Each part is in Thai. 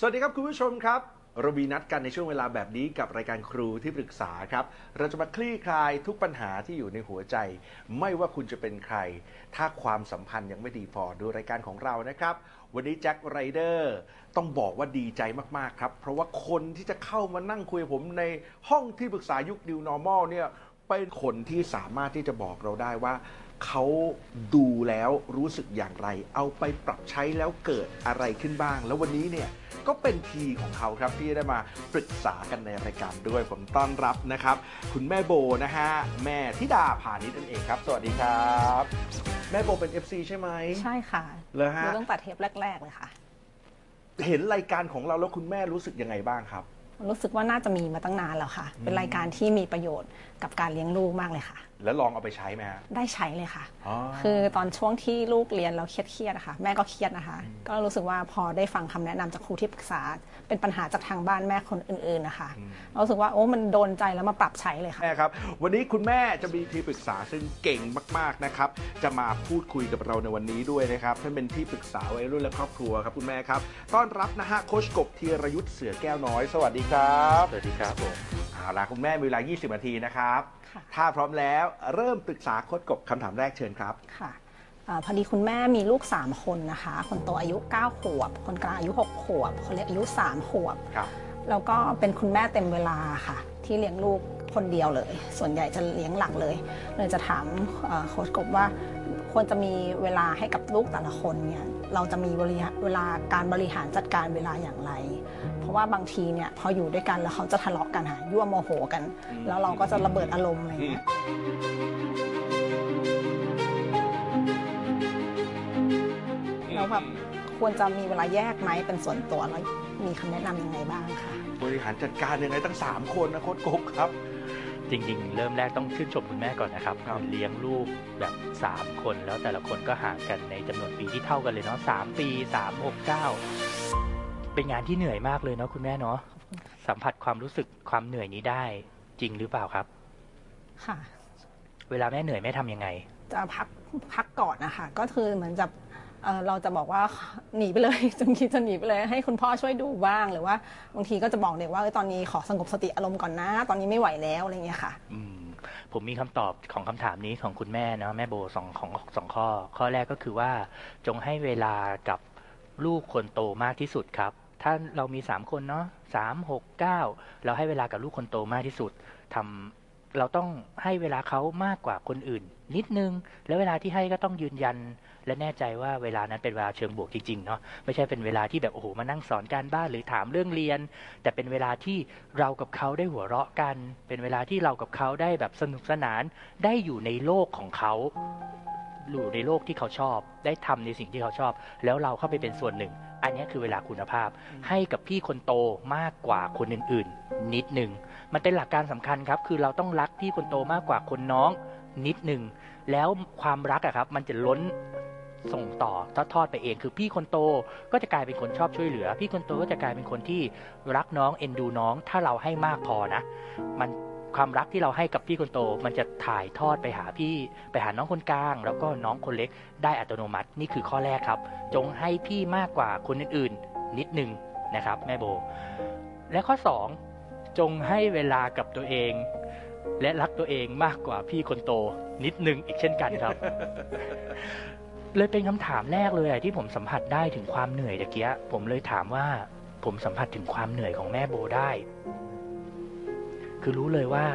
สวัสดีครับคุณผู้ชมครับเรามีนัดกันในช่วงเวลาแบบนี้กับรายการครูที่ปรึกษาครับเราจะมาคลี่คลายทุกปัญหาที่อยู่ในหัวใจไม่ว่าคุณจะเป็นใครถ้าความสัมพันธ์ยังไม่ดีพอดูรายการของเรานะครับวันนี้แจ็คไรเดอร์ต้องบอกว่าดีใจมากๆครับเพราะว่าคนที่จะเข้ามานั่งคุยผมในห้องที่ปรึกษายุค New Normal เนี่ยเป็นคนที่สามารถที่จะบอกเราได้ว่าเขาดูแล้วรู้สึกอย่างไรเอาไปปรับใช้แล้วเกิดอะไรขึ้นบ้างแล้ววันนี้เนี่ยก็เป็นทีของเขาครับที่ได้มาปรึกษากันในรายการด้วยผมต้อนรับนะครับคุณแม่โบนะฮะแม่ธิดาพานิชนั่นเองครับสวัสดีครับแม่โบเป็น FC ใช่ไหมใช่ค่ะเลยฮะตั้งแต่เทปแรกๆเลยค่ะเห็นรายการของเราแล้วคุณแม่รู้สึกยังไงบ้างครับรู้สึกว่าน่าจะมีมาตั้งนานแล้วค่ะเป็นรายการที่มีประโยชน์กับการเลี้ยงลูกมากเลยค่ะแล้วลองเอาไปใช้ไหมฮะได้ใช้เลยค่ะคือตอนช่วงที่ลูกเรียนเราเครียดๆค่ะแม่ก็เครียดนะคะก็รู้สึกว่าพอได้ฟังคำแนะนำจากครูที่ปรึกษาเป็นปัญหาจากทางบ้านแม่คนอื่นๆนะคะรู้สึกว่าโอ้มันโดนใจแล้วมาปรับใช้เลยค่ะแม่ครับวันนี้คุณแม่จะมีที่ปรึกษาซึ่งเก่งมากๆนะครับจะมาพูดคุยกับเราในวันนี้ด้วยนะครับท่านเป็นที่ปรึกษาวัยรุ่นและครอบครัวครับคุณแม่ครับต้อนรับนะฮะโค้ชกบธีรยุทธเสือแก้วน้อยสวัสดีครับสวัสดีครับผมเอาล่ะคุณแม่มีเวลา20นาทีนะครับถ้าพร้อมแล้วเริ่มปรึกษาโค้ชกบคำถามแรกเชิญครับค่ะพอดีคุณแม่มีลูก3คนนะคะคนโตอายุ9ขวบคนกลางอายุ6ขวบคนเล็กอายุ3ขวบแล้วก็เป็นคุณแม่เต็มเวลาค่ะที่เลี้ยงลูกคนเดียวเลยส่วนใหญ่จะเลี้ยงหลังเลยจะถามโค้ชกบว่าควรจะมีเวลาให้กับลูกแต่ละคนเนี่ยเราจะมีเวลาการบริหารจัดการเวลาอย่างไรเพราะว่าบางทีเนี่ยพออยู่ด้วยกันแล้วเขาจะทะเลาะกันหายั่วโมโหกันแล้วเราก็จะระเบิดอารมณ์อะไรอย่างเงี้ยแล้วแบบควรจะมีเวลาแยกไหมเป็นส่วนตัวแล้วมีคำแนะนำยังไงบ้างคะบริหารจัดการยังไงตั้ง3คนนะโค้ชกบครับจริงๆเริ่มแรกต้องชื่นชมคุณแม่ก่อนนะครับเลี้ยงลูกแบบ3คนแล้วแต่ละคนก็ห่างกันในจำนวนปีที่เท่ากันเลยเนาะ3ปี3 6 9เป็นงานที่เหนื่อยมากเลยเนาะคุณแม่เนาะสัมผัสความรู้สึกความเหนื่อยนี้ได้จริงหรือเปล่าครับค่ะเวลาแม่เหนื่อยแม่ทำยังไงจะพักก่อนนะคะก็คือเหมือนจะเราจะบอกว่าหนีไปเลยจนคิดจะหนีไปเลยให้คุณพ่อช่วยดูบ้างหรือว่าบางทีก็จะบอกเด็กว่าตอนนี้ขอสงบสติอารมณ์ก่อนนะตอนนี้ไม่ไหวแล้วอะไรเงี้ยค่ะผมมีคำตอบของคำถามนี้ของคุณแม่นะแม่โบสองข้อแรกก็คือว่าจงให้เวลากับลูกคนโตมากที่สุดครับถ้าเรามี3คนเนาะ3 6 9เราให้เวลากับลูกคนโตมากที่สุดทำเราต้องให้เวลาเขามากกว่าคนอื่นนิดนึงแล้วเวลาที่ให้ก็ต้องยืนยันและแน่ใจว่าเวลานั้นเป็นเวลาเชิงบวกจริงๆเนาะไม่ใช่เป็นเวลาที่แบบโอ้โหมานั่งสอนการบ้านหรือถามเรื่องเรียนแต่เป็นเวลาที่เรากับเขาได้หัวเราะกันเป็นเวลาที่เรากับเขาได้แบบสนุกสนานได้อยู่ในโลกของเขาอยู่ในโลกที่เขาชอบได้ทำในสิ่งที่เขาชอบแล้วเราเข้าไปเป็นส่วนหนึ่งอันนี้คือเวลาคุณภาพให้กับพี่คนโตมากกว่าคนอื่นๆนิดหนึ่งมันเป็นหลักการสำคัญครับคือเราต้องรักพี่คนโตมากกว่าคนน้องนิดหนึ่งแล้วความรักอะครับมันจะล้นส่งต่อทอดไปเองคือพี่คนโตก็จะกลายเป็นคนชอบช่วยเหลือพี่คนโตก็จะกลายเป็นคนที่รักน้องเอ็นดูน้องถ้าเราให้มากพอนะมันความรักที่เราให้กับพี่คนโตมันจะถ่ายทอดไปหาน้องคนกลางแล้วก็น้องคนเล็กได้อัตโนมัตินี่คือข้อแรกครับจงให้พี่มากกว่าคนอื่นๆนิดหนึ่งนะครับแม่โบและข้อ2จงให้เวลากับตัวเองและรักตัวเองมากกว่าพี่คนโตนิดหนึ่งอีกเช่นกันครับ เลยเป็นคำถามแรกเลยที่ผมสัมผัสได้ถึงความเหนื่อยตะเกียผมเลยถามว่าผมสัมผัสถึงความเหนื่อยของแม่โบได้คือรู้เลยว่า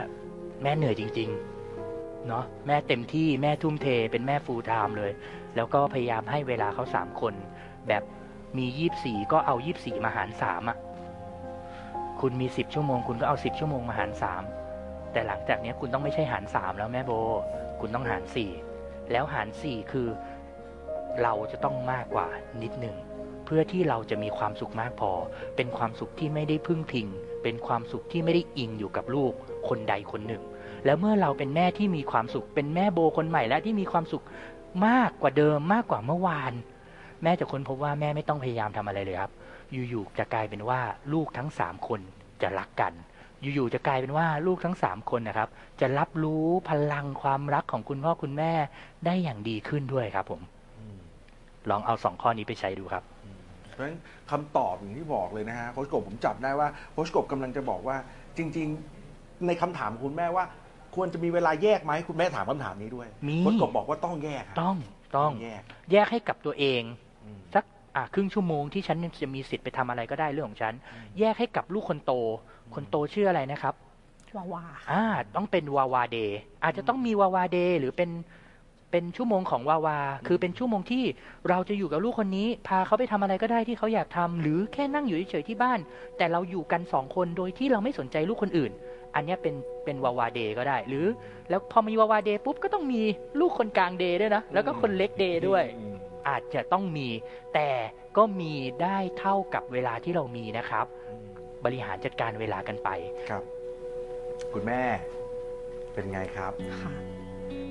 แม่เหนื่อยจริงๆเนาะแม่เต็มที่แม่ทุ่มเทเป็นแม่ full time เลยแล้วก็พยายามให้เวลาเขา3คนแบบมี24ก็เอา24มาหาร3อ่ะคุณมี10ชั่วโมงคุณก็เอา10ชั่วโมงมาหาร3แต่หลังจากนี้คุณต้องไม่ใช่หาร3แล้วแม่โบคุณต้องหาร4แล้วหาร4คือเราจะต้องมากกว่านิดหนึ่งเพื่อที่เราจะมีความสุขมากพอเป็นความสุขที่ไม่ได้พึ่งพิงเป็นความสุขที่ไม่ได้อิงอยู่กับลูกคนใดคนหนึ่งแล้วเมื่อเราเป็นแม่ที่มีความสุขเป็นแม่โบคนใหม่และที่มีความสุขมากกว่าเดิมมากกว่าเมื่อวานแม่จะค้นพบว่าแม่ไม่ต้องพยายามทำอะไรเลยครับอยู่ๆจะกลายเป็นว่าลูกทั้ง3คนจะรักกันอยู่ๆจะกลายเป็นว่าลูกทั้ง3คนนะครับจะรับรู้พลังความรักของคุณพ่อคุณแม่ได้อย่างดีขึ้นด้วยครับผมลองเอา2ข้อนี้ไปใช้ดูครับ ราะฉะนั้นคำตอบอย่างที่บอกเลยนะฮะโค้ชกบผมจับได้ว่าโค้ชกบกำลังจะบอกว่าจริงๆในคำถามคุณแม่ว่าควรจะมีเวลาแยกไหมคุณแม่ถามคำถามนี้ด้วยโค้ชกบบอกว่าต้องแยกต้องแยกให้กับตัวเองสักครึ่งชั่วโมงที่ฉันจะมีสิทธิ์ไปทำอะไรก็ได้เรื่องของฉันแยกให้กับลูกคนโตชื่ออะไรนะครับวาวาต้องเป็นวาวาเดย์อาจจะต้องมีวาวาเดย์หรือเป็นชั่วโมงของวาวาคือเป็นชั่วโมงที่เราจะอยู่กับลูกคนนี้พาเขาไปทำอะไรก็ได้ที่เขาอยากทำหรือแค่นั่งอยู่เฉยๆที่บ้านแต่เราอยู่กัน2คนโดยที่เราไม่สนใจลูกคนอื่นอันนี้เป็นวาวาเดย์ก็ได้หรือแล้วพอมีวาวาเดย์ปุ๊บก็ต้องมีลูกคนกลางเดย์ด้วยนะแล้วก็คนเล็กเดย์ด้วยอาจจะต้องมีแต่ก็มีได้เท่ากับเวลาที่เรามีนะครับบริหารจัดการเวลากันไปครับคุณแม่เป็นไงครับค่ะ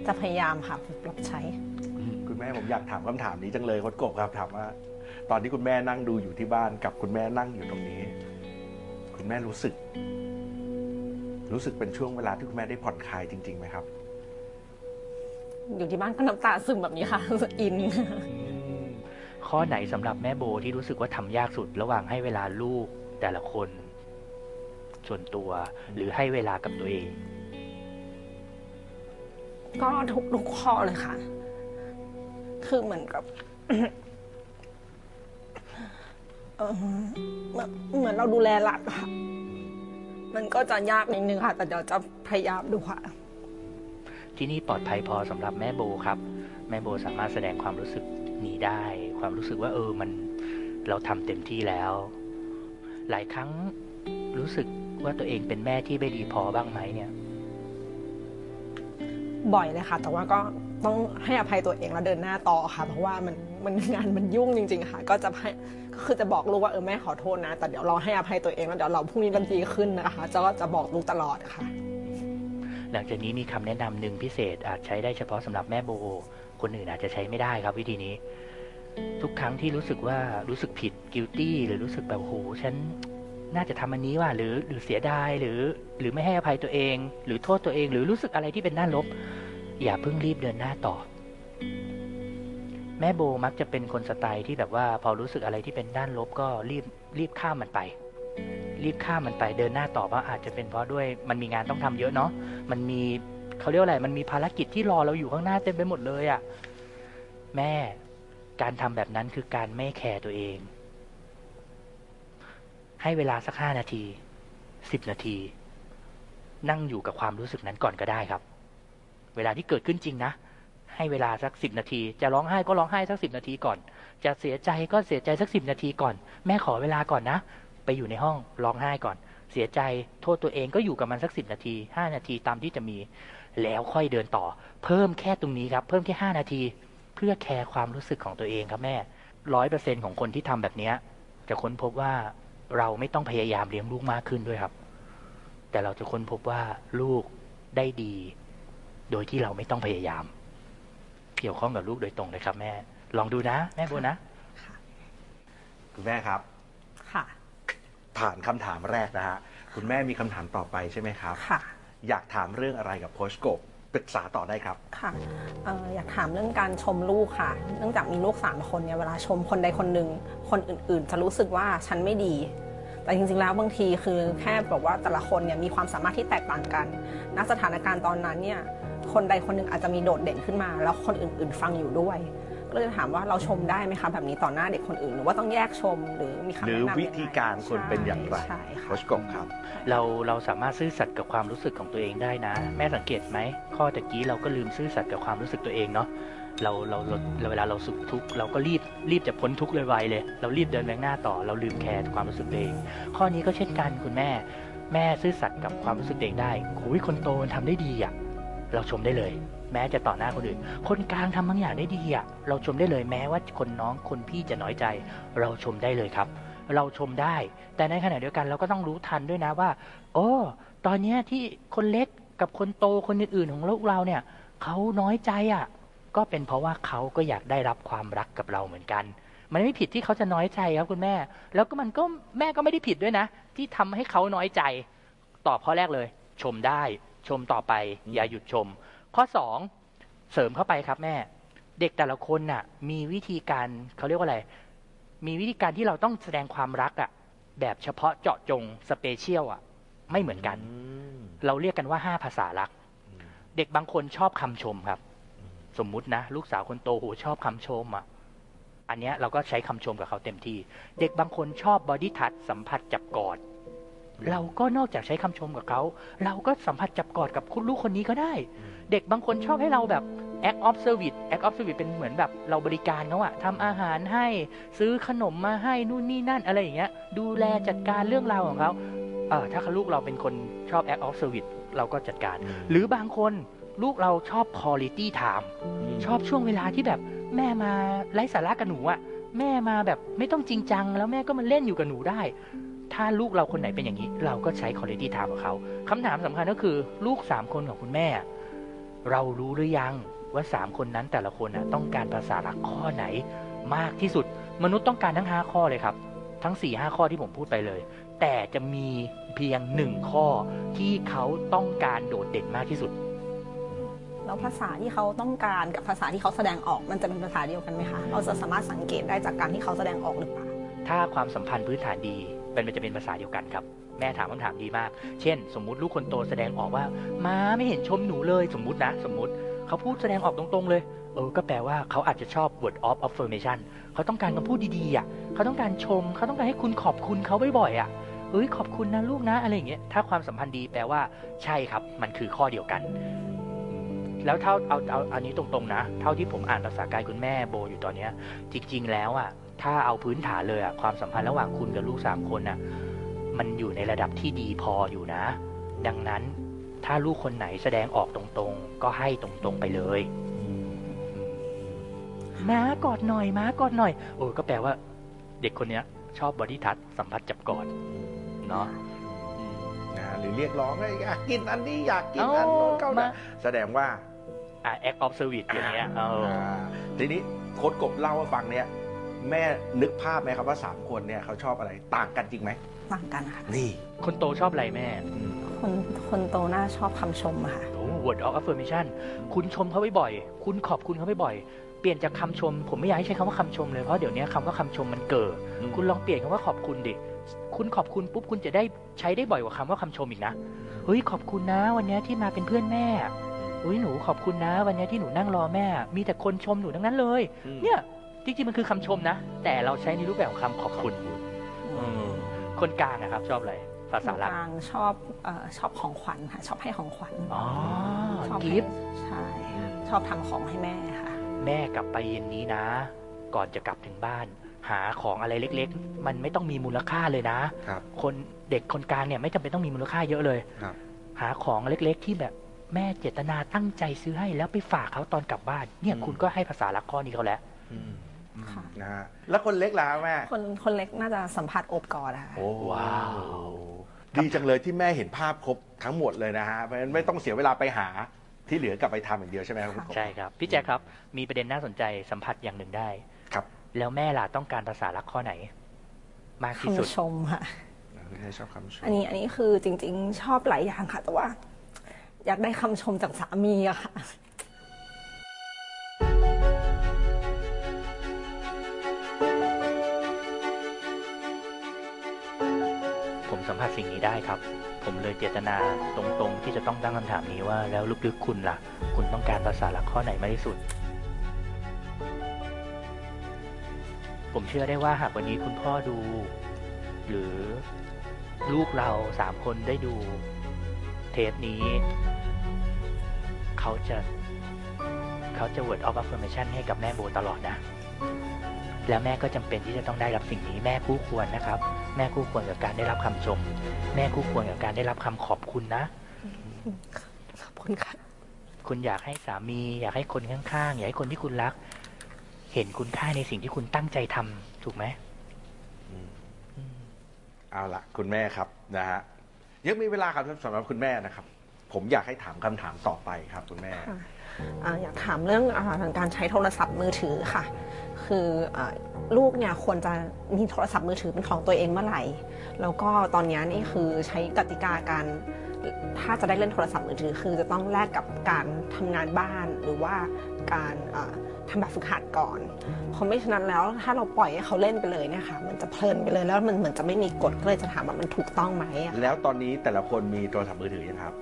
จะพยายามค่ะปรับใช้คุณแม่ผมอยากถามคำถามนี้จังเลยโค้ชกบครับถามว่าตอนที่คุณแม่นั่งดูอยู่ที่บ้านกับคุณแม่นั่งอยู่ตรงนี้คุณแม่รู้สึกเป็นช่วงเวลาที่คุณแม่ได้ผ่อนคลายจริงๆไหมครับอยู่ที่บ้านก็น้ำตาซึมแบบนี้ค่ะอินข้อไหนสำหรับแม่โบที่รู้สึกว่าทำยากสุดระหว่างให้เวลาลูกแต่ละคนส่วนตัวหรือให้เวลากับตัวเองก็ทุกข้อเลยค่ะคือเหมือนกับ เหมือนเราดูแลหลานค่ะมันก็จะยากนิดนึงค่ะแต่เดี๋ยวจะพยายามดูค่ะที่นี่ปลอดภัยพอสำหรับแม่โบครับแม่โบสามารถแสดงความรู้สึกนี้ได้ความรู้สึกว่ามันเราทำเต็มที่แล้วหลายครั้งรู้สึกว่าตัวเองเป็นแม่ที่ไม่ดีพอบ้างไหมเนี่ยบ่อยเลยค่ะแต่ว่าก็ต้องให้อภัยตัวเองแล้วเดินหน้าต่อค่ะเพราะว่ามันงานมันยุ่งจริงๆค่ะก็จะให้ก็คือจะบอกลูกว่าแม่ขอโทษนะแต่เดี๋ยวเราให้อภัยตัวเองแล้วเดี๋ยวเราพรุ่งนี้มันดีขึ้นนะคะจะบอกลูกตลอดค่ะหลังจากนี้มีคำแนะนำหนึ่งพิเศษอาจใช้ได้เฉพาะสำหรับแม่โบคนอื่นอาจจะใช้ไม่ได้ครับวิธีนี้ทุกครั้งที่รู้สึกผิด guilty หรือรู้สึกแบบโหฉันน่าจะทำอันนี้ว่าหรือเสียดายหรือไม่ให้อภัยตัวเองหรือโทษตัวเองหรือรู้สึกอะไรที่เป็นด้านลบอย่าเพิ่งรีบเดินหน้าต่อแม่โบมักจะเป็นคนสไตล์ที่แบบว่าพอรู้สึกอะไรที่เป็นด้านลบก็รีบข้ามมันไปเดินหน้าต่อเพราะอาจจะเป็นเพราะด้วยมันมีงานต้องทำเยอะเนาะมันมีเขาเรียกอะไรมันมีภารกิจที่รอเราอยู่ข้างหน้าเต็มไปหมดเลยอ่ะแม่การทำแบบนั้นคือการไม่แคร์ตัวเองให้เวลาสัก5 นาที10 นาทีนั่งอยู่กับความรู้สึกนั้นก่อนก็ได้ครับเวลาที่เกิดขึ้นจริงนะให้เวลาสัก10 นาทีจะร้องไห้ก็ร้องไห้สัก10 นาทีก่อนจะเสียใจก็เสียใจสัก10 นาทีก่อนแม่ขอเวลาก่อนนะไปอยู่ในห้องร้องไห้ก่อนเสียใจโทษตัวเองก็อยู่กับมันสัก10 นาที5 นาทีตามที่จะมีแล้วค่อยเดินต่อเพิ่มแค่ตรงนี้ครับเพิ่มแค่5 นาทีเพื่อแคร์ความรู้สึกของตัวเองครับแม่100%ของคนที่ทำแบบนี้จะค้นพบว่าเราไม่ต้องพยายามเลี้ยงลูกมากขึ้นด้วยครับแต่เราจะค้นพบว่าลูกได้ดีโดยที่เราไม่ต้องพยายามเกี่ยวข้องกับลูกโดยตรงเลยครับแม่ลองดูนะแม่โบนะคุณแม่ครับค่ะผ่านคำถามแรกนะฮะคุณแม่มีคำถามต่อไปใช่ไหมครับค่ะอยากถามเรื่องอะไรกับโค้ชกบปรึกษาต่อได้ครับค่ะอยากถามเรื่องการชมลูกค่ะเนื่องจากมีลูก3 คนเนี่ยเวลาชมคนใดคนหนึ่งคนอื่นๆจะรู้สึกว่าฉันไม่ดีแต่จริงๆแล้วบางทีคือแค่บอกว่าแต่ละคนเนี่ยมีความสามารถที่แตกต่างกันณสถานการณ์ตอนนั้นเนี่ยคนใดคนหนึ่งอาจจะมีโดดเด่นขึ้นมาแล้วคนอื่นๆฟังอยู่ด้วยก็เลยถามว่าเราชมได้ไหมคะแบบนี้ต่อหน้าเด็กคนอื่นหรือว่าต้องแยกชมหรือมีคำแนะนำหรือวิธีการคนเป็นอย่างไรโค้ชกบครับเราสามารถซื่อสัตย์กับความรู้สึกของตัวเองได้นะแม่สังเกตไหมข้อตะกี้เราก็ลืมซื่อสัตย์กับความรู้สึกตัวเองเนาะเราเวลาเราสุขทุกข์เราก็รีบจะพ้นทุกข์ไวๆเลยเรารีบเดินไปหน้าต่อเราลืมแคร์ความรู้สึกตัวเองข้อนี้ก็เช่นกันคุณแม่ซื่อสัตย์กับความรู้สึกตัวเองได้คุยคนโตมันทำได้ดีอ่ะเราชมได้เลยแม้จะต่อหน้าคนอื่นคนกลางทำบางอย่างได้ดีอ่ะเราชมได้เลยแม้ว่าคนน้องคนพี่จะน้อยใจเราชมได้เลยครับเราชมได้แต่ในขณะเดียวกันเราก็ต้องรู้ทันด้วยนะว่าโอ้ตอนนี้ที่คนเล็กกับคนโตคนอื่นๆของลูกเราเนี่ยเขาน้อยใจอ่ะก็เป็นเพราะว่าเขาก็อยากได้รับความรักกับเราเหมือนกันมันไม่ผิดที่เขาจะน้อยใจครับคุณแม่แล้วก็แม่ก็ไม่ได้ผิดด้วยนะที่ทำให้เขาน้อยใจตอบข้อแรกเลยชมได้ชมต่อไปอย่าหยุดชมข้อ2เสริมเข้าไปครับแม่เด็กแต่ละคนน่ะมีวิธีการเขาเรียกว่าอะไร มีวิธีการที่เราต้องแสดงความรักอ่ะแบบเฉพาะเจาะจงสเปเชียลอ่ะไม่เหมือนกันเราเรียกกันว่า5ภาษารักเด็กบางคนชอบคำชมครับสมมุตินะลูกสาวคนโตโหชอบคำชมอ่ะอันเนี้ยเราก็ใช้คำชมกับเขาเต็มที่เด็กบางคนชอบบอดี้ทัชสัมผัสจับกอดเราก็นอกจากใช้คำชมกับเขาเราก็สัมผัสจับกอดกับคุณลูกคนนี้ก็ได้เด็กบางคนชอบให้เราแบบ act of service act of service เป็นเหมือนแบบเราบริการเขาอะทำอาหารให้ซื้อขนมมาให้นู่นนี่นั่นอะไรอย่างเงี้ยดูแลจัดการเรื่องราวของเขาถ้าลูกเราเป็นคนชอบ act of service เราก็จัดการหรือบางคนลูกเราชอบ quality time ชอบช่วงเวลาที่แบบแม่มาไร้สาระกับหนูอะแม่มาแบบไม่ต้องจริงจังแล้วแม่ก็มาเล่นอยู่กับหนูได้ถ้าลูกเราคนไหนเป็นอย่างนี้เราก็ใช้ quality time กับเขาคำถามสำคัญก็คือลูก3คนของคุณแม่เรารู้หรือยังว่า3คนนั้นแต่ละคนต้องการภาษารักข้อไหนมากที่สุดมนุษย์ต้องการทั้ง5ข้อเลยครับทั้ง 4-5 ข้อที่ผมพูดไปเลยแต่จะมีเพียง1ข้อที่เขาต้องการโดดเด่นมากที่สุดแล้วภาษาที่เขาต้องการกับภาษาที่เขาแสดงออกมันจะเป็นภาษาเดียวกันไหมคะเราจะสามารถสังเกตได้จากการที่เขาแสดงออกหรือเปล่าถ้าความสัมพันธ์พื้นฐานดีมันจะเป็นภาษาเดียวกันครับแม่ถามคำถามดีมากเช่นสมมุติลูกคนโตแสดงออกว่าม้าไม่เห็นชมหนูเลยสมมุตินะสมมุติเขาพูดแสดงออกตรงๆเลยก็แปลว่าเขาอาจจะชอบ word of affirmation เขาต้องการคำพูดดีๆอ่ะเขาต้องการชมเขาต้องการให้คุณขอบคุณเขาบ่อยๆอ่ะขอบคุณนะลูกนะอะไรอย่างเงี้ยถ้าความสัมพันธ์ดีแปลว่าใช่ครับมันคือข้อเดียวกันแล้วเท่าเอาอันนี้ตรงๆนะเท่าที่ผมอ่านภาษากายคุณแม่โบอยู่ตอนเนี้ยจริงๆแล้วอ่ะถ้าเอาพื้นฐานเลยอ่ะความสัมพันธ์ระหว่างคุณกับลูก3คนน่ะมันอยู่ในระดับที่ดีพออยู่นะดังนั้นถ้าลูกคนไหนแสดงออกตรงๆก็ให้ตรงๆไปเลยม้ากอดหน่อยม้ากอดหน่อยก็แปลว่าเด็กคนเนี้ยชอบบอดี้ทัชสัมผัสจับกอดเนาะหรือเรียกร้องเลยกินอันนี้อยากกินอันนู้นก็ได้แสดงว่าact of service อย่างเงี้ยทีนี้โค้ชกบเล่าให้ฟังเนี้ยแม่นึกภาพไหมครับว่า3คนเนี่ยเขาชอบอะไรต่างกันจริงไหมต่างกันค่ะนี่คนโตชอบอะไรแม่คนโตน่าชอบคำชมค่ะ word of affirmation คุณชมเขาบ่อยๆคุณขอบคุณเขาบ่อยๆเปลี่ยนจากคำชมผมไม่อยากให้ใช้คำว่าคำชมเลยเพราะเดี๋ยวนี้คำว่าคำชมมันเกิดคุณลองเปลี่ยนคำว่าขอบคุณดิคุณขอบคุณปุ๊บคุณจะได้ใช้ได้บ่อยกว่าคำว่าคำชมอีกนะเฮ้ยขอบคุณนะวันนี้ที่มาเป็นเพื่อนแม่เฮ้ยหนูขอบคุณนะวันนี้ที่หนูนั่งรอแม่มีแต่คนชมหนูทั้งนั้นเลยเนี่ยจริงๆมันคือคำชมนะแต่เราใช้ในรูปแบบของคำขอบคุณคนกลางนะครับชอบอะไรภาษาลักษณ์ชอบของขวัญค่ะชอบให้ของขวัญชอบกิฟต์ใช่ชอบทำของให้แม่ค่ะแม่กลับไปเย็นนี้นะก่อนจะกลับถึงบ้านหาของอะไรเล็กๆมันไม่ต้องมีมูลค่าเลยนะคนเด็กคนกลางเนี่ยไม่จำเป็นต้องมีมูลค่าเยอะเลยหาของเล็กๆที่แบบแม่เจตนาตั้งใจซื้อให้แล้วไปฝากเขาตอนกลับบ้านเนี่ยคุณก็ให้ภาษาลักษณ์ข้อนี้เขาแล้วนะแล้วคนเล็กล่ะแม่คนเล็กน่าจะสัมผัสอบกอดค่ะโอ้ว้าวดีจังเลยที่แม่เห็นภาพครบทั้งหมดเลยนะฮะเพราะฉะนั้นไม่ต้องเสียเวลาไปหาที่เหลือกลับไปทำอย่างเดียวใช่ไหมครับใช่ครับพี่แจ๊คครับมีประเด็นน่าสนใจสัมผัสอย่างหนึ่งได้ครับแล้วแม่ล่ะต้องการภาษารักข้อไหนมากที่สุดคำชมค่ะชอบคำชมอันนี้คือจริงๆชอบหลายอย่างค่ะแต่ว่าอยากได้คำชมจากสามีอะค่ะผมสัมผัสสิ่งนี้ได้ครับผมเลยเจตนาตรงๆที่จะต้องตั้งคำถามนี้ว่าแล้วลึกๆคุณล่ะคุณต้องการภาษารักข้อไหนมากที่สุดผมเชื่อได้ว่าหากวันนี้คุณพ่อดูหรือลูกเรา3คนได้ดูเทปนี้เขาจะ word of affirmation ให้กับแม่โบตลอดนะแล้วแม่ก็จำเป็นที่จะต้องได้รับสิ่งนี้แม่คู่ควรนะครับแม่คู่ควรกับการได้รับคำชมแม่คู่ควรกับการได้รับคำขอบคุณนะขอบคุณค่ะคุณอยากให้สามีอยากให้คนข้างๆอยากให้คนที่คุณรักเห็นคุณค่าในสิ่งที่คุณตั้งใจทำถูกไหมเอาละคุณแม่ครับนะฮะยังมีเวลาครับสำหรับคุณแม่นะครับผมอยากให้ถามคำถามต่อไปครับคุณแม่อยากถามเรื่องการใช้โทรศัพท์มือถือค่ะคือลูกเนี่ยควรจะมีโทรศัพท์มือถือเป็นของตัวเองเมื่อไหร่แล้วก็ตอนนี้นี่คือใช้กติกาการถ้าจะได้เล่นโทรศัพท์มือถือคือจะต้องแลกกับการทำงานบ้านหรือว่า การทำแบบฝึกหัดก่อนเพราะไม่ฉะนั้นแล้วถ้าเราปล่อยให้เขาเล่นไปเลยเนี่ยค่ะมันจะเพลินไปเลยแล้วมันเหมือนจะไม่มีกฎก็เลยจะถามว่ามันถูกต้องไหมแล้วตอนนี้แต่ละคนมีโทรศัพท์มือถือยังครับ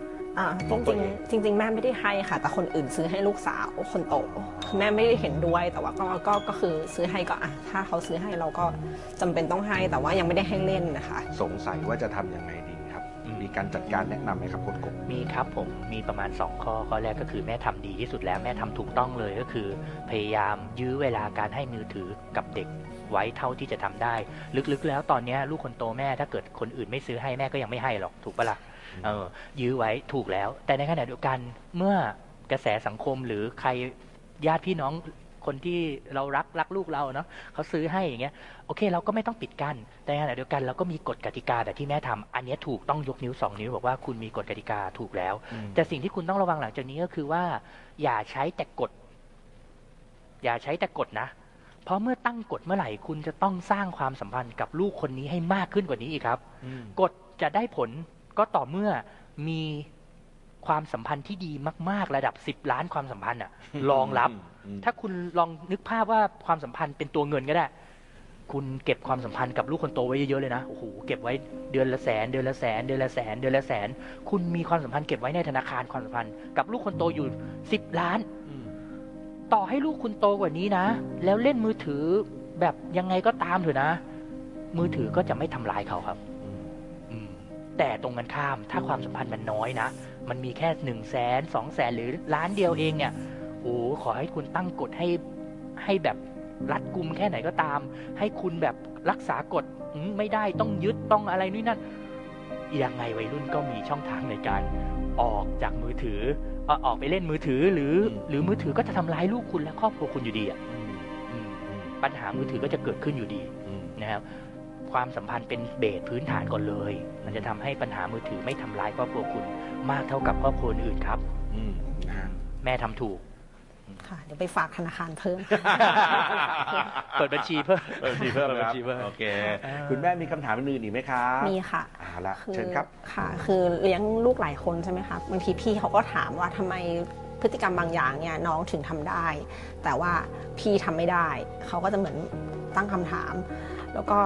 จริงแม่ไม่ได้ให้ค่ะแต่คนอื่นซื้อให้ลูกสาวคนโตแม่ไม่ได้เห็นด้วยแต่ว่าก็คือซื้อให้ก็อ่ะถ้าเขาซื้อให้เราก็จำเป็นต้องให้แต่ว่ายังไม่ได้ให้เล่นนะคะสงสัยว่าจะทํำยังไงดีครับมีการจัดการแนะนำไหมครับคุณกบมีครับผมมีประมาณ2ข้อข้อแรกก็คือแม่ทำดีที่สุดแล้วแม่ทำถูกต้องเลยก็คือพยายามยื้อเวลาการให้มือถือกับเด็กไว้เท่าที่จะทำได้ลึกๆแล้วตอนนี้ลูกคนโตแม่ถ้าเกิดคนอื่นไม่ซื้อให้แม่ก็ยังไม่ให้หรอกถูกปะล่ะยื้อไว้ถูกแล้วแต่ในขณะเดียวกันเมื่อกระแสสังคมหรือใครญาติพี่น้องคนที่เรารักลูกเราเนาะเขาซื้อให้อย่างเงี้ยโอเคเราก็ไม่ต้องปิดกั้นแต่ในขณะเดียวกันเราก็มีกฎกติกาแบบที่แม่ทำอันนี้ถูกต้องยกนิ้ว2นิ้วบอกว่าคุณมีกฎกติกาถูกแล้วแต่สิ่งที่คุณต้องระวังหลังจากนี้ก็คือว่าอย่าใช้แต่กฎนะเพราะเมื่อตั้งกฎเมื่อไหร่คุณจะต้องสร้างความสัมพันธ์กับลูกคนนี้ให้มากขึ้นกว่านี้อีกครับกฎจะได้ผลก็ต่อเมื่อมีความสัมพันธ์ที่ดีมากๆระดับ10 ล้านความสัมพันธ์อะรองรับถ้าคุณลองนึกภาพว่าความสัมพันธ์เป็นตัวเงินก็ได้คุณเก็บความสัมพันธ์กับลูกคนโตไว้เยอะๆเลยนะโอ้โหเก็บไว้เดือนละแสนเดือนละแสนเดือนละแสนเดือนละแสนคุณมีความสัมพันธ์เก็บไว้ในธนาคารความสัมพันธ์กับลูกคนโตอยู่10 ล้านต่อให้ลูกคุณโตกว่านี้นะแล้วเล่นมือถือแบบยังไงก็ตามเถอะนะมือถือก็จะไม่ทำลายเขาครับแต่ตรงกันข้ามถ้าความสัมพันธ์มันน้อยนะมันมีแค่100,000200,000หรือล้านเดียวเองเนี่ยโอ้ขอให้คุณตั้งกฎให้แบบรัดกุมแค่ไหนก็ตามให้คุณแบบรักษากฎไม่ได้ต้องยึดต้องอะไรนู่นนั่นยังไงวัยรุ่นก็มีช่องทางในการออกจากมือถือออกไปเล่นมือถือหรือมือถือก็จะทำร้ายลูกคุณและครอบครัวคุณอยู่ดีอ่ะปัญหามือถือก็จะเกิดขึ้นอยู่ดีนะครับความสัมพันธ์เป็นเบสพื้นฐานก่อนเลยมันจะทำให้ปัญหามือถือไม่ทำลายครอบครัวคุณมากเท่ากับครอบครัวอื่นครับแม่ทำถูกค่ะเดี๋ยวไปฝากธนาคารเพิ่มเปิดบัญชีเพิ่มโอเคคุณแม่มีคำถามอื่นอีกไหมคะมีค่ะละเชิญครับค่ะคือเลี้ยงลูกหลายคนใช่ไหมคะบางทีพี่เขาก็ถามว่าทำไมพฤติกรรมบางอย่างเนี่ยน้องถึงทำได้แต่ว่าพี่ทำไม่ได้เขาก็จะเหมือนตั้งคำถามแล้วก็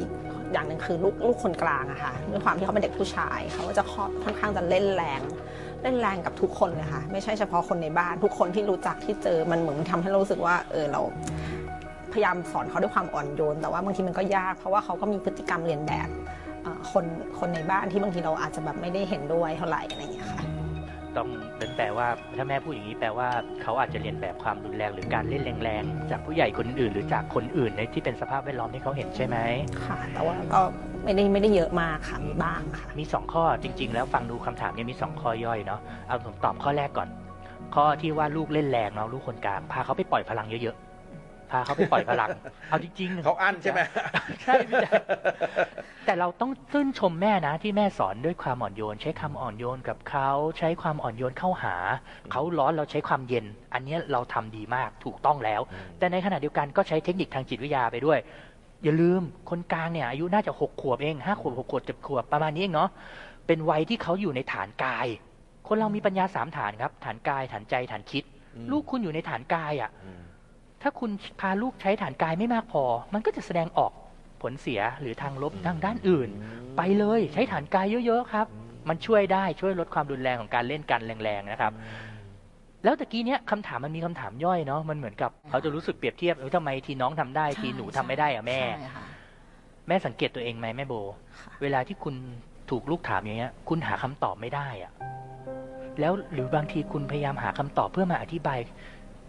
อีกอย่างหนึ่งคือลูกคนกลางอะค่ะด้วยความที่เขาเป็นเด็กผู้ชายเขาก็จะค่อนข้างจะเล่นแรงกับทุกคนเลยค่ะไม่ใช่เฉพาะคนในบ้านทุกคนที่รู้จักที่เจอมันเหมือนทำให้รู้สึกว่าเราพยายามสอนเขาด้วยความอ่อนโยนแต่ว่าบางทีมันก็ยากเพราะว่าเขาก็มีพฤติกรรมเลียนแบบคนในบ้านที่บางทีเราอาจจะแบบไม่ได้เห็นด้วยเท่าไหร่อะไรอย่างเงี้ยค่ะต้องเป็นแปลว่าถ้าแม่พูดอย่างนี้แปลว่าเขาอาจจะเรียนแบบความรุนแรงหรือการเล่นแรงๆจากผู้ใหญ่คนอื่นหรือจากคนอื่นในที่เป็นสภาพแวดล้อมที่เขาเห็นใช่ไหมค่ะแต่ว่าก็ไม่ได้เยอะมากค่ะบ้างค่ะมี2ข้อจริงๆแล้วฟังดูคำถามเนี่ยมี2ข้อย่อยเนาะเอาผมตอบข้อแรกก่อนข้อที่ว่าลูกเล่นแรงเนาะลูกคนกลางพาเขาไปปล่อยพลังเยอะๆพาเขาไปปล่อยพลังเอาจริงๆเขาอั้นใช่ไหมใช่แต่เราต้องชื่นชมแม่นะที่แม่สอนด้วยความอ่อนโยนใช้คำอ่อนโยนกับเขาใช้ความอ่อนโยนเข้าหาเขาร้อนเราใช้ความเย็นอันนี้เราทำดีมากถูกต้องแล้วแต่ในขณะเดียวกันก็ใช้เทคนิคทางจิตวิทยาไปด้วยอย่าลืมคนกลางเนี่ยอายุน่าจะ6 ขวบเอง5 ขวบ6 ขวบ7 ขวบประมาณนี้เองเนาะเป็นวัยที่เขาอยู่ในฐานกายคนเรามีปัญญา3ฐานครับฐานกายฐานใจฐานคิดลูกคุณอยู่ในฐานกายอ่ะถ้าคุณพาลูกใช้ฐานกายไม่มากพอมันก็จะแสดงออกผลเสียหรือทางลบทางด้านอื่นไปเลยใช้ฐานกายเยอะๆครับมันช่วยได้ช่วยลดความรุนแรงของการเล่นกันแรงๆนะครับแล้วตะกี้เนี้ยคำถามมันมีคำถามย่อยเนาะมันเหมือนกับเขาจะรู้สึกเปรียบเทียบทำไมทีน้องทำได้ทีหนูทำไม่ได้อะแม่แม่สังเกตตัวเองไหมแม่โบเวลาที่คุณถูกลูกถามอย่างเงี้ยคุณหาคำตอบไม่ได้อะแล้วหรือบางทีคุณพยายามหาคำตอบเพื่อมาอธิบาย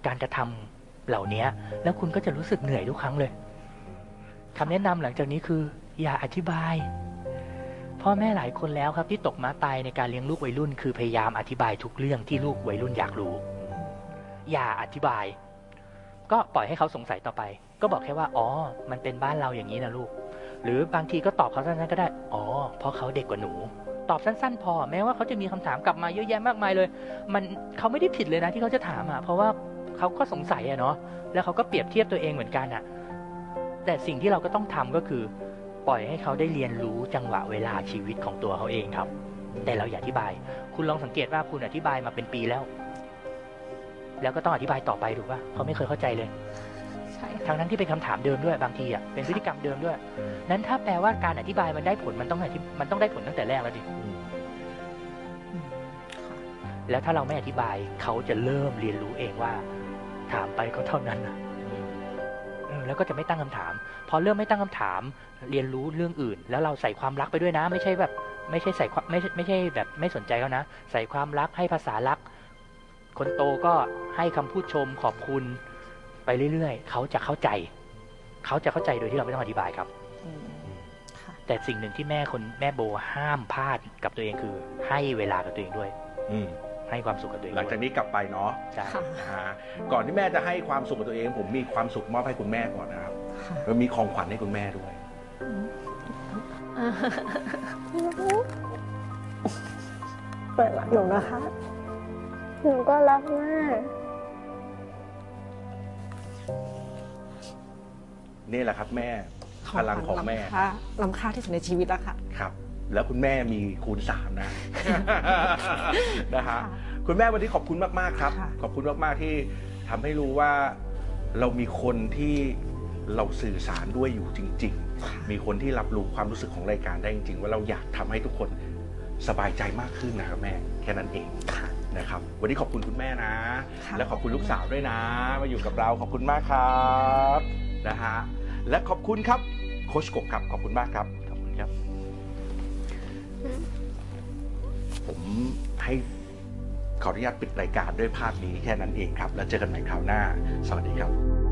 การกระทำเหล่านี้แล้วคุณก็จะรู้สึกเหนื่อยทุกครั้งเลยคำแนะนำหลังจากนี้คืออย่าอธิบายพ่อแม่หลายคนแล้วครับที่ตกม้าตายในการเลี้ยงลูกวัยรุ่นคือพยายามอธิบายทุกเรื่องที่ลูกวัยรุ่นอยากรู้อย่าอธิบายก็ปล่อยให้เขาสงสัยต่อไปก็บอกแค่ว่าอ๋อมันเป็นบ้านเราอย่างนี้นะลูกหรือบางทีก็ตอบเขาสั้นๆก็ได้อ๋อเพราะเขาเด็กกว่าหนูตอบสั้นๆพอแม้ว่าเขาจะมีคำถามกลับมาเยอะแยะมากมายเลยมันเขาไม่ได้ผิดเลยนะที่เขาจะถามอ่ะเพราะว่าเขาก็สงสัยอะเนาะแล้วเขาก็เปรียบเทียบตัวเองเหมือนกันอ่ะแต่สิ่งที่เราก็ต้องทำก็คือปล่อยให้เขาได้เรียนรู้จังหวะเวลาชีวิตของตัวเขาเองครับแต่เราอย่าอธิบายคุณลองสังเกตว่าคุณอธิบายมาเป็นปีแล้ว แล้วก็ต้องอธิบายต่อไปถูกป่ะเขาไม่เคยเข้าใจเลยใช่ทั้งนั้นที่เป็นคำถามเดิมด้วยบางทีอ่ะเป็นพฤติกรรมเดิมด้วยนั้นถ้าแปลว่าการอธิบายมันได้ผลมันต้องได้ผลตั้งแต่แรกแล้วดิแล้วถ้าเราไม่อธิบายเขาจะเริ่มเรียนรู้เองว่าถามไปก็เท่านั้นแล้วก็จะไม่ตั้งคำถามพอเริ่มไม่ตั้งคำถามเรียนรู้เรื่องอื่นแล้วเราใส่ความรักไปด้วยนะไม่ใช่แบบไม่สนใจเขานะใส่ความรักให้ภาษารักคนโตก็ให้คำพูดชมขอบคุณไปเรื่อยๆเขาจะเข้าใจโดยที่เราไม่ต้องอธิบายครับแต่สิ่งหนึ่งที่แม่โบห้ามพลาดกับตัวเองคือให้เวลากับตัวเองด้วยให้ความสุขกับตัวเองหลังจากนี้กลับไปเนาะใช่ก่อนที่แม่จะให้ความสุขกับตัวเองผมมีความสุขมอบให้คุณแม่ก่อนนะครับแล้วมีของขวัญให้คุณแม่ด้วยเปิดรับหนูนะคะหนูก็รักแม่นี่แหละครับแม่พลังของแม่ล้ำค่าที่สุดในชีวิตแล้วค่ะครับแล้วคุณแม่มีคูณ3นะนะฮะคุณแม่วันนี้ขอบคุณมากๆครับขอบคุณมากๆที่ทำให้รู้ว่าเรามีคนที่เราสื่อสารด้วยอยู่จริงๆมีคนที่รับรู้ความรู้สึกของรายการได้จริงๆว่าเราอยากทำให้ทุกคนสบายใจมากขึ้นนะครับแม่แค่นั้นเองนะครับวันนี้ขอบคุณคุณแม่นะและขอบคุณลูกสาวด้วยนะมาอยู่กับเราขอบคุณมากครับนะฮะและขอบคุณครับโค้ชกบครับขอบคุณมากครับขอบคุณครับผมให้ขออนุญาตปิดรายการด้วยภาพนี้แค่นั้นเองครับแล้วเจอกันใหม่คราวหน้าสวัสดีครับ